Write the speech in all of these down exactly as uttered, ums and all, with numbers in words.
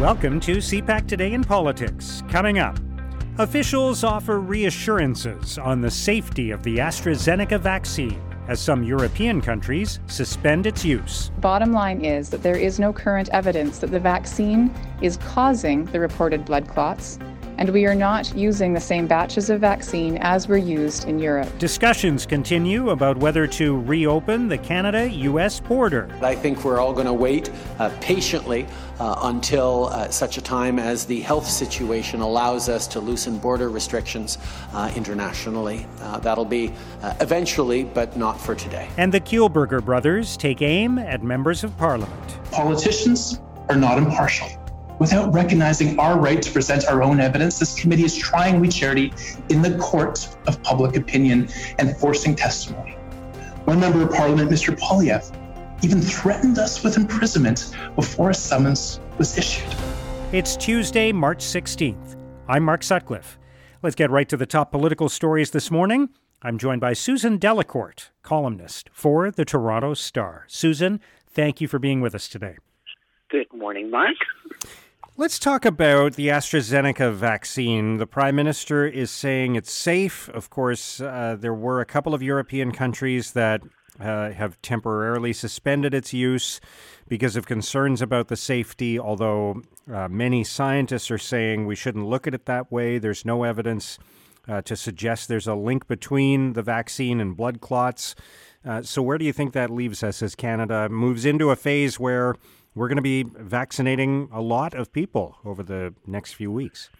Welcome to C PAC Today in Politics. Coming up, officials offer reassurances on the safety of the AstraZeneca vaccine as some European countries suspend its use. Bottom line is that there is no current evidence that the vaccine is causing the reported blood clots, and we are not using the same batches of vaccine as were used in Europe. Discussions continue about whether to reopen the Canada U S border. I think we're all going to wait uh, patiently uh, until uh, such a time as the health situation allows us to loosen border restrictions uh, internationally. Uh, that'll be uh, eventually, but not for today. And the Kielburger brothers take aim at members of parliament. Politicians are not impartial. Without recognizing our right to present our own evidence, this committee is trying We Charity in the court of public opinion and forcing testimony. One member of parliament, Mister Polyev, even threatened us with imprisonment before a summons was issued. It's Tuesday, March sixteenth. I'm Mark Sutcliffe. Let's get right to the top political stories this morning. I'm joined by Susan Delacourt, columnist for the Toronto Star. Susan, thank you for being with us today. Good morning, Mark. Let's talk about the AstraZeneca vaccine. The Prime Minister is saying it's safe. Of course, uh, there were a couple of European countries that uh, have temporarily suspended its use because of concerns about the safety, although uh, many scientists are saying we shouldn't look at it that way. There's no evidence uh, to suggest there's a link between the vaccine and blood clots. Uh, so where do you think that leaves us as Canada moves into a phase where we're going to be vaccinating a lot of people over the next few weeks?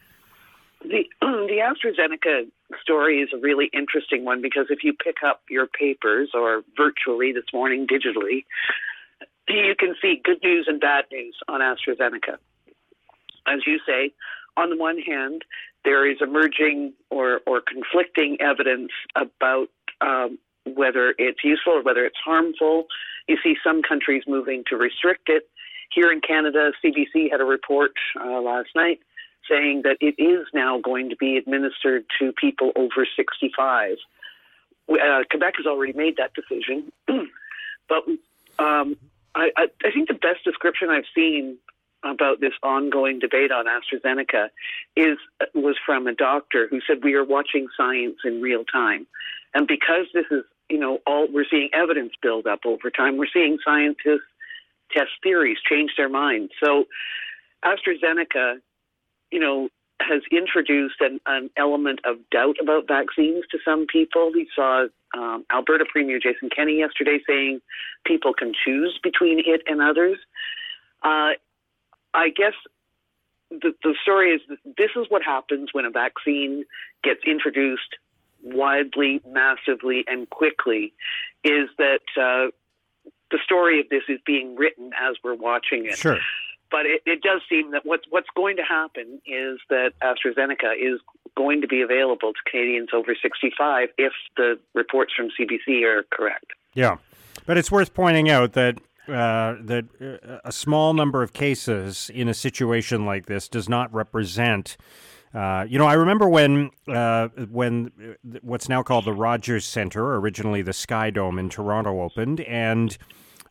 The, the AstraZeneca story is a really interesting one because if you pick up your papers, or virtually this morning digitally, you can see good news and bad news on AstraZeneca. As you say, on the one hand, there is emerging or, or conflicting evidence about um, whether it's useful or whether it's harmful. You see some countries moving to restrict it. Here in Canada, C B C had a report uh, last night saying that it is now going to be administered to people over sixty-five. Uh, Quebec has already made that decision. But um, I, I think the best description I've seen about this ongoing debate on AstraZeneca is was from a doctor who said, we are watching science in real time. And because this is, you know, all we're seeing evidence build up over time, we're seeing scientists test theories, change their minds. So AstraZeneca, you know, has introduced an, an element of doubt about vaccines to some people. We saw um, Alberta Premier Jason Kenney yesterday saying people can choose between it and others. Uh, I guess the, the story is this is what happens when a vaccine gets introduced widely, massively, and quickly, is that uh, the story of this is being written as we're watching it. Sure. But it, it does seem that what's, what's going to happen is that AstraZeneca is going to be available to Canadians over sixty-five if the reports from C B C are correct. Yeah. But it's worth pointing out that Uh, that uh, a small number of cases in a situation like this does not represent, uh, you know, I remember when uh, when what's now called the Rogers Centre, originally the Sky Dome in Toronto, opened, and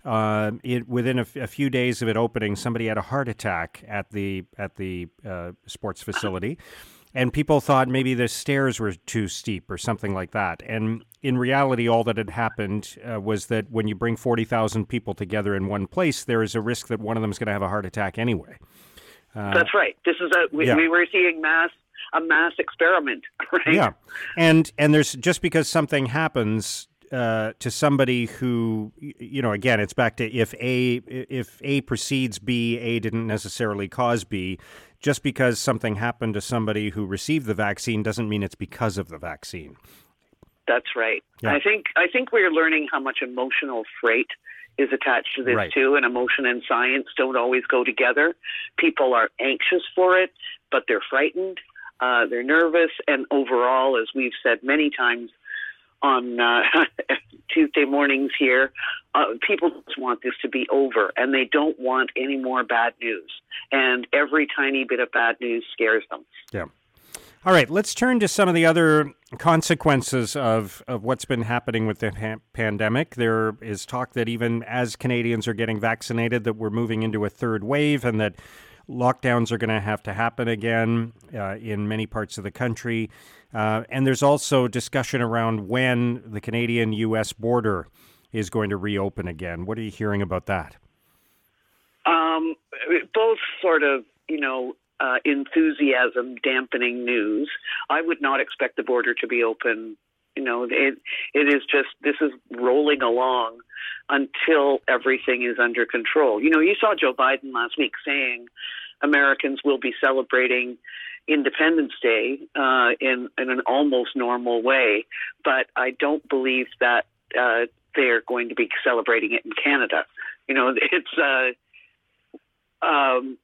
uh, it within a, a few days of it opening, somebody had a heart attack at the at the uh, sports facility, and people thought maybe the stairs were too steep or something like that, and in reality, all that had happened uh, was that when you bring forty thousand people together in one place, there is a risk that one of them is going to have a heart attack anyway. Uh, That's right. This is a we, yeah. we were seeing mass a mass experiment, right? Yeah, and and there's just because something happens uh, to somebody who, you know, again, it's back to if A if A precedes B, A didn't necessarily cause B. Just because something happened to somebody who received the vaccine doesn't mean it's because of the vaccine. That's right. Yeah. I think I think we're learning how much emotional freight is attached to this, right, too, and emotion and science don't always go together. People are anxious for it, but they're frightened, uh, they're nervous, and overall, as we've said many times on uh, Tuesday mornings here, uh, people just want this to be over, and they don't want any more bad news, and every tiny bit of bad news scares them. Yeah. All right, let's turn to some of the other consequences of, of what's been happening with the ha- pandemic. There is talk that even as Canadians are getting vaccinated, that we're moving into a third wave and that Lockdowns are going to have to happen again uh, in many parts of the country. Uh, and there's also discussion around when the Canadian U S border is going to reopen again. What are you hearing about that? Um, both sort of, you know, uh, enthusiasm dampening news. I would not expect the border to be open. You know, it it is just, this is rolling along until everything is under control. You know, you saw Joe Biden last week saying Americans will be celebrating Independence Day uh, in, in an almost normal way, but I don't believe that uh, they're going to be celebrating it in Canada. You know, it's, uh, um,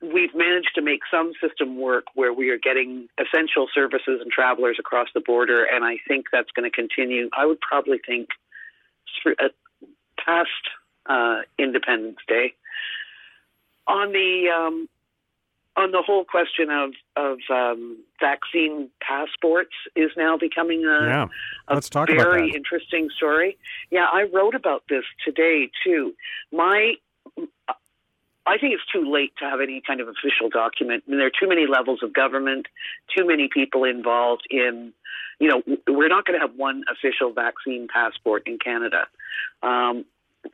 we've managed to make some system work where we are getting essential services and travelers across the border, and I think that's going to continue. I would probably think through, uh, past uh, Independence Day. On the um, on the whole question of of um, vaccine passports is now becoming a, yeah. Let's a talk very about that. Interesting story. Yeah, I wrote about this today too. My I think it's too late to have any kind of official document. I mean, there are too many levels of government, too many people involved in, you know, we're not going to have one official vaccine passport in Canada. Um,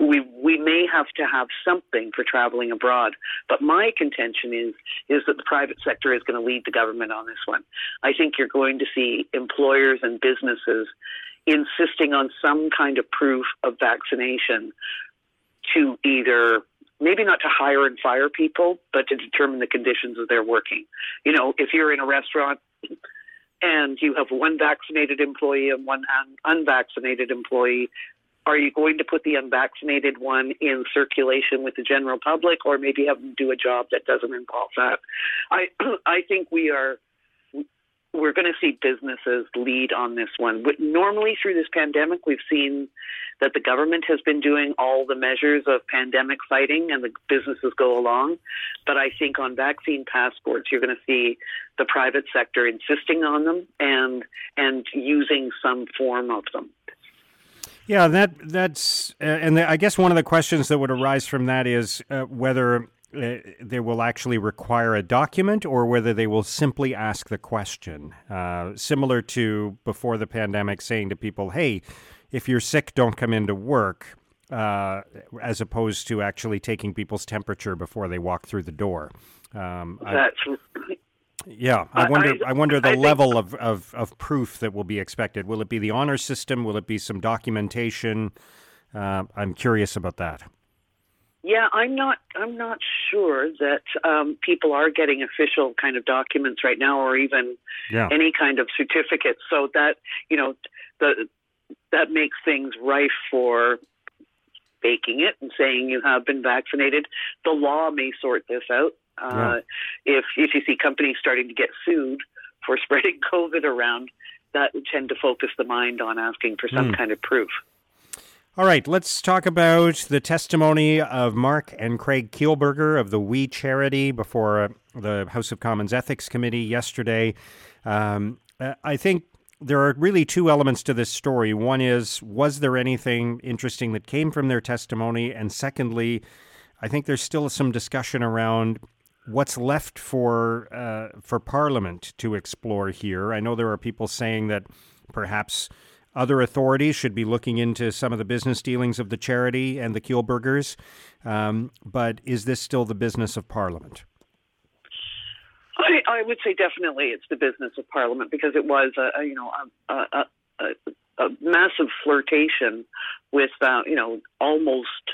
we we may have to have something for traveling abroad, but my contention is is that the private sector is going to lead the government on this one. I think you're going to see employers and businesses insisting on some kind of proof of vaccination to either maybe not to hire and fire people, but to determine the conditions of their working. You know, if you're in a restaurant and you have one vaccinated employee and one un- unvaccinated employee, are you going to put the unvaccinated one in circulation with the general public, or maybe have them do a job that doesn't involve that? I I think we are we're going to see businesses lead on this one. Normally through this pandemic, we've seen that the government has been doing all the measures of pandemic fighting and the businesses go along. But I think on vaccine passports, you're going to see the private sector insisting on them and and using some form of them. Yeah, that that's uh, and I guess one of the questions that would arise from that is uh, whether Uh, they will actually require a document or whether they will simply ask the question. Uh, similar to before the pandemic, saying to people, hey, if you're sick, don't come into work, uh, as opposed to actually taking people's temperature before they walk through the door. Um, That's, I, yeah, I wonder I, I wonder the I level think... of, of, of proof that will be expected. Will it be the honor system? Will it be some documentation? Uh, I'm curious about that. Yeah, I'm not I'm not sure that um, people are getting official kind of documents right now, or even yeah. any kind of certificates. So that, you know, the, that makes things rife for faking it and saying you have been vaccinated. The law may sort this out. Uh, yeah. If, if you see companies starting to get sued for spreading COVID around, that would tend to focus the mind on asking for some mm. kind of proof. All right, let's talk about the testimony of Mark and Craig Kielburger of the WE Charity before the House of Commons Ethics Committee yesterday. Um, I think there are really two elements to this story. One is, was there anything interesting that came from their testimony? And secondly, I think there's still some discussion around what's left for uh, for Parliament to explore here. I know there are people saying that perhaps other authorities should be looking into some of the business dealings of the charity and the Kielburgers. Um, but is this still the business of Parliament? I, I would say definitely it's the business of Parliament, because it was a, a you know a, a, a, a massive flirtation with uh, you know almost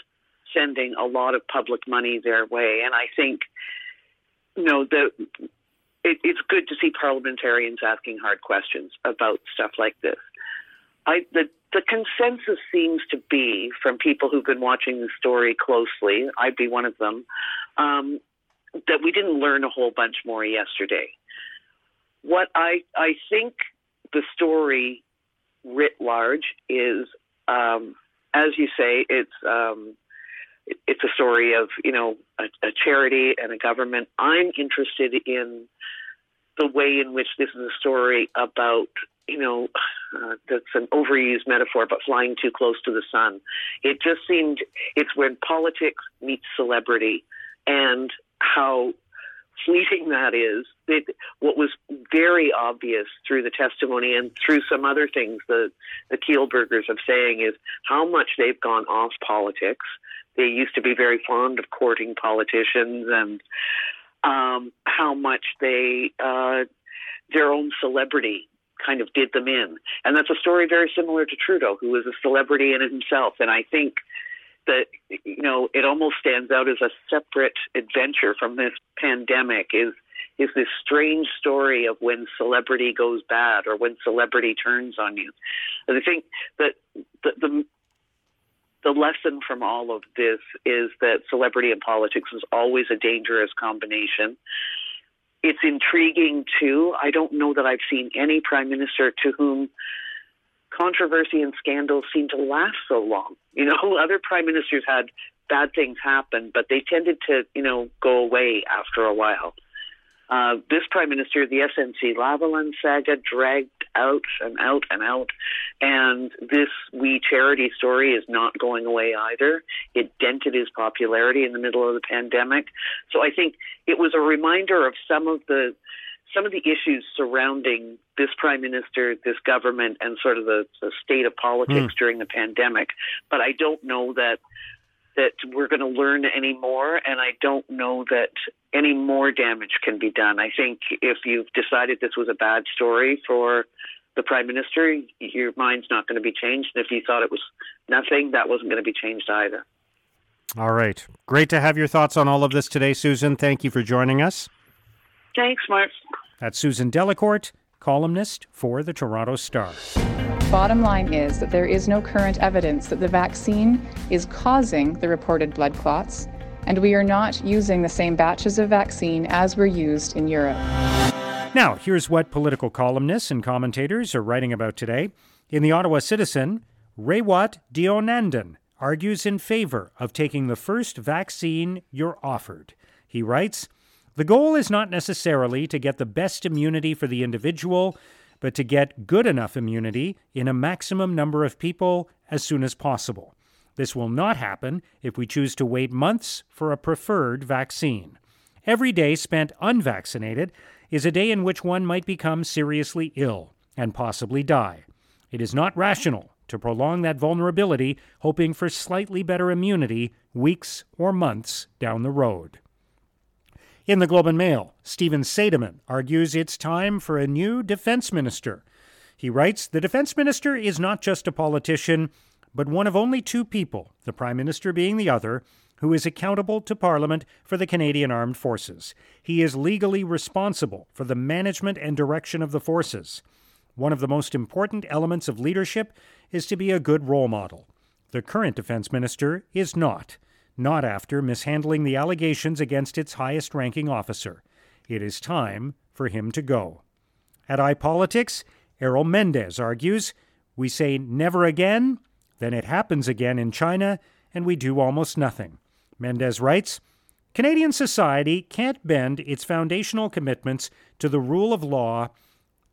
sending a lot of public money their way, and I think you know the. It, it's good to see parliamentarians asking hard questions about stuff like this. I, the, the consensus seems to be from people who've been watching the story closely, I'd be one of them, um, that we didn't learn a whole bunch more yesterday. What I, I think the story writ large is, um, as you say, it's um, it, it's a story of, you know, a, a charity and a government. I'm interested in the way in which this is a story about, you know, uh, that's an overused metaphor, but flying too close to the sun. It just seemed, it's when politics meets celebrity, and how fleeting that is. It, what was very obvious through the testimony and through some other things the, the Kielburgers are saying is how much they've gone off politics. They used to be very fond of courting politicians and um, how much they uh, their own celebrity kind of did them in. And that's a story very similar to Trudeau, who was a celebrity in himself. And I think that, you know, it almost stands out as a separate adventure from this pandemic is is this strange story of when celebrity goes bad or when celebrity turns on you. And I think that the, the the lesson from all of this is that celebrity and politics is always a dangerous combination. It's intriguing, too. I don't know that I've seen any prime minister to whom controversy and scandal seem to last so long. You know, other prime ministers had bad things happen, but they tended to, you know, go away after a while. Uh, this prime minister, the S N C-Lavalin saga dragged out and out and out. And this We Charity story is not going away either. It dented his popularity in the middle of the pandemic. So I think it was a reminder of some of the some of the issues surrounding this prime minister, this government, and sort of the, the state of politics mm. during the pandemic. But I don't know that that we're going to learn any more, and I don't know that any more damage can be done. I think if you've decided this was a bad story for the prime minister, your mind's not going to be changed. And if you thought it was nothing, that wasn't going to be changed either. All right. Great to have your thoughts on all of this today, Susan. Thank you for joining us. Thanks, Mark. That's Susan Delacourt, columnist for the Toronto Star. Bottom line is that there is no current evidence that the vaccine is causing the reported blood clots, and we are not using the same batches of vaccine as were used in Europe. Now, here's what political columnists and commentators are writing about today. In the Ottawa Citizen, Raywat Dionandan argues in favor of taking the first vaccine you're offered. He writes, "The goal is not necessarily to get the best immunity for the individual, but to get good enough immunity in a maximum number of people as soon as possible. This will not happen if we choose to wait months for a preferred vaccine. Every day spent unvaccinated is a day in which one might become seriously ill and possibly die. It is not rational to prolong that vulnerability, hoping for slightly better immunity weeks or months down the road." In the Globe and Mail, Stephen Sademan argues it's time for a new defense minister. He writes, "The defense minister is not just a politician, but one of only two people, the prime minister being the other, who is accountable to Parliament for the Canadian Armed Forces. He is legally responsible for the management and direction of the forces. One of the most important elements of leadership is to be a good role model. The current defense minister is not. Not after mishandling the allegations against its highest-ranking officer. It is time for him to go." At iPolitics, Errol Mendez argues, "We say never again, then it happens again in China, and we do almost nothing." Mendez writes, "Canadian society can't bend its foundational commitments to the rule of law,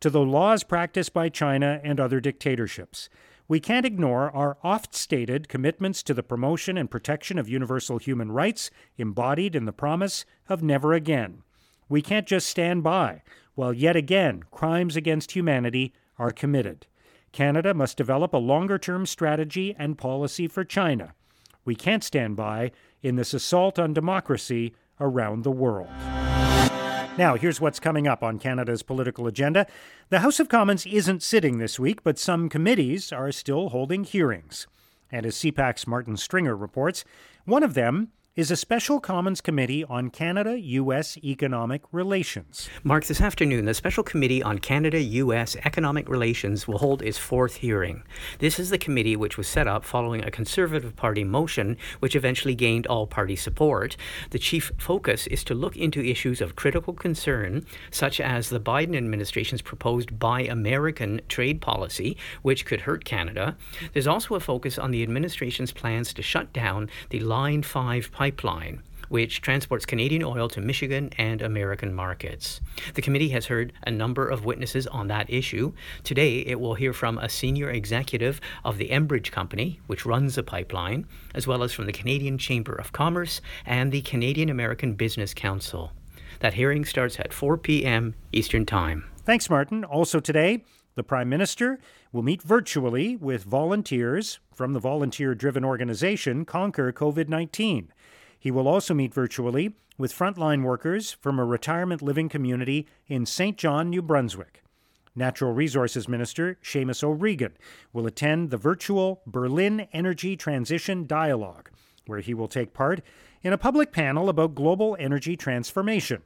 to the laws practiced by China and other dictatorships. We can't ignore our oft-stated commitments to the promotion and protection of universal human rights embodied in the promise of never again. We can't just stand by while yet again crimes against humanity are committed. Canada must develop a longer-term strategy and policy for China. We can't stand by in this assault on democracy around the world." Now, here's what's coming up on Canada's political agenda. The House of Commons isn't sitting this week, but some committees are still holding hearings. And as C PAC's Martin Stringer reports, one of them is a special Commons Committee on Canada-U S Economic Relations. Mark, this afternoon, the Special Committee on Canada-U S Economic Relations will hold its fourth hearing. This is the committee which was set up following a Conservative Party motion, which eventually gained all-party support. The chief focus is to look into issues of critical concern, such as the Biden administration's proposed Buy American trade policy, which could hurt Canada. There's also a focus on the administration's plans to shut down the Line five pipeline. pipeline, which transports Canadian oil to Michigan and American markets. The committee has heard a number of witnesses on that issue. Today, it will hear from a senior executive of the Enbridge company, which runs the pipeline, as well as from the Canadian Chamber of Commerce and the Canadian American Business Council. That hearing starts at four p.m. Eastern Time. Thanks, Martin. Also today, the Prime Minister will meet virtually with volunteers from the volunteer-driven organization Conquer COVID nineteen. He will also meet virtually with frontline workers from a retirement living community in Saint John, New Brunswick. Natural Resources Minister Seamus O'Regan will attend the virtual Berlin Energy Transition Dialogue, where he will take part in a public panel about global energy transformation.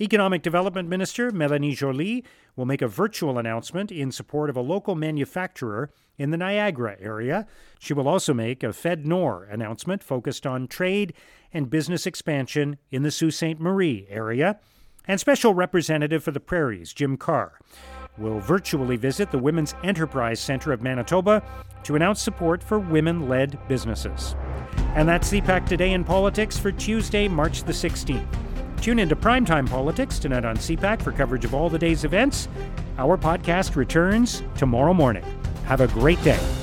Economic Development Minister Melanie Joly will make a virtual announcement in support of a local manufacturer in the Niagara area. She will also make a FedNOR announcement focused on trade and business expansion in the Sault Ste. Marie area. And Special Representative for the Prairies, Jim Carr, will virtually visit the Women's Enterprise Centre of Manitoba to announce support for women-led businesses. And that's C PAC Today in Politics for Tuesday, March the sixteenth. Tune into Primetime Politics tonight on C PAC for coverage of all the day's events. Our podcast returns tomorrow morning. Have a great day.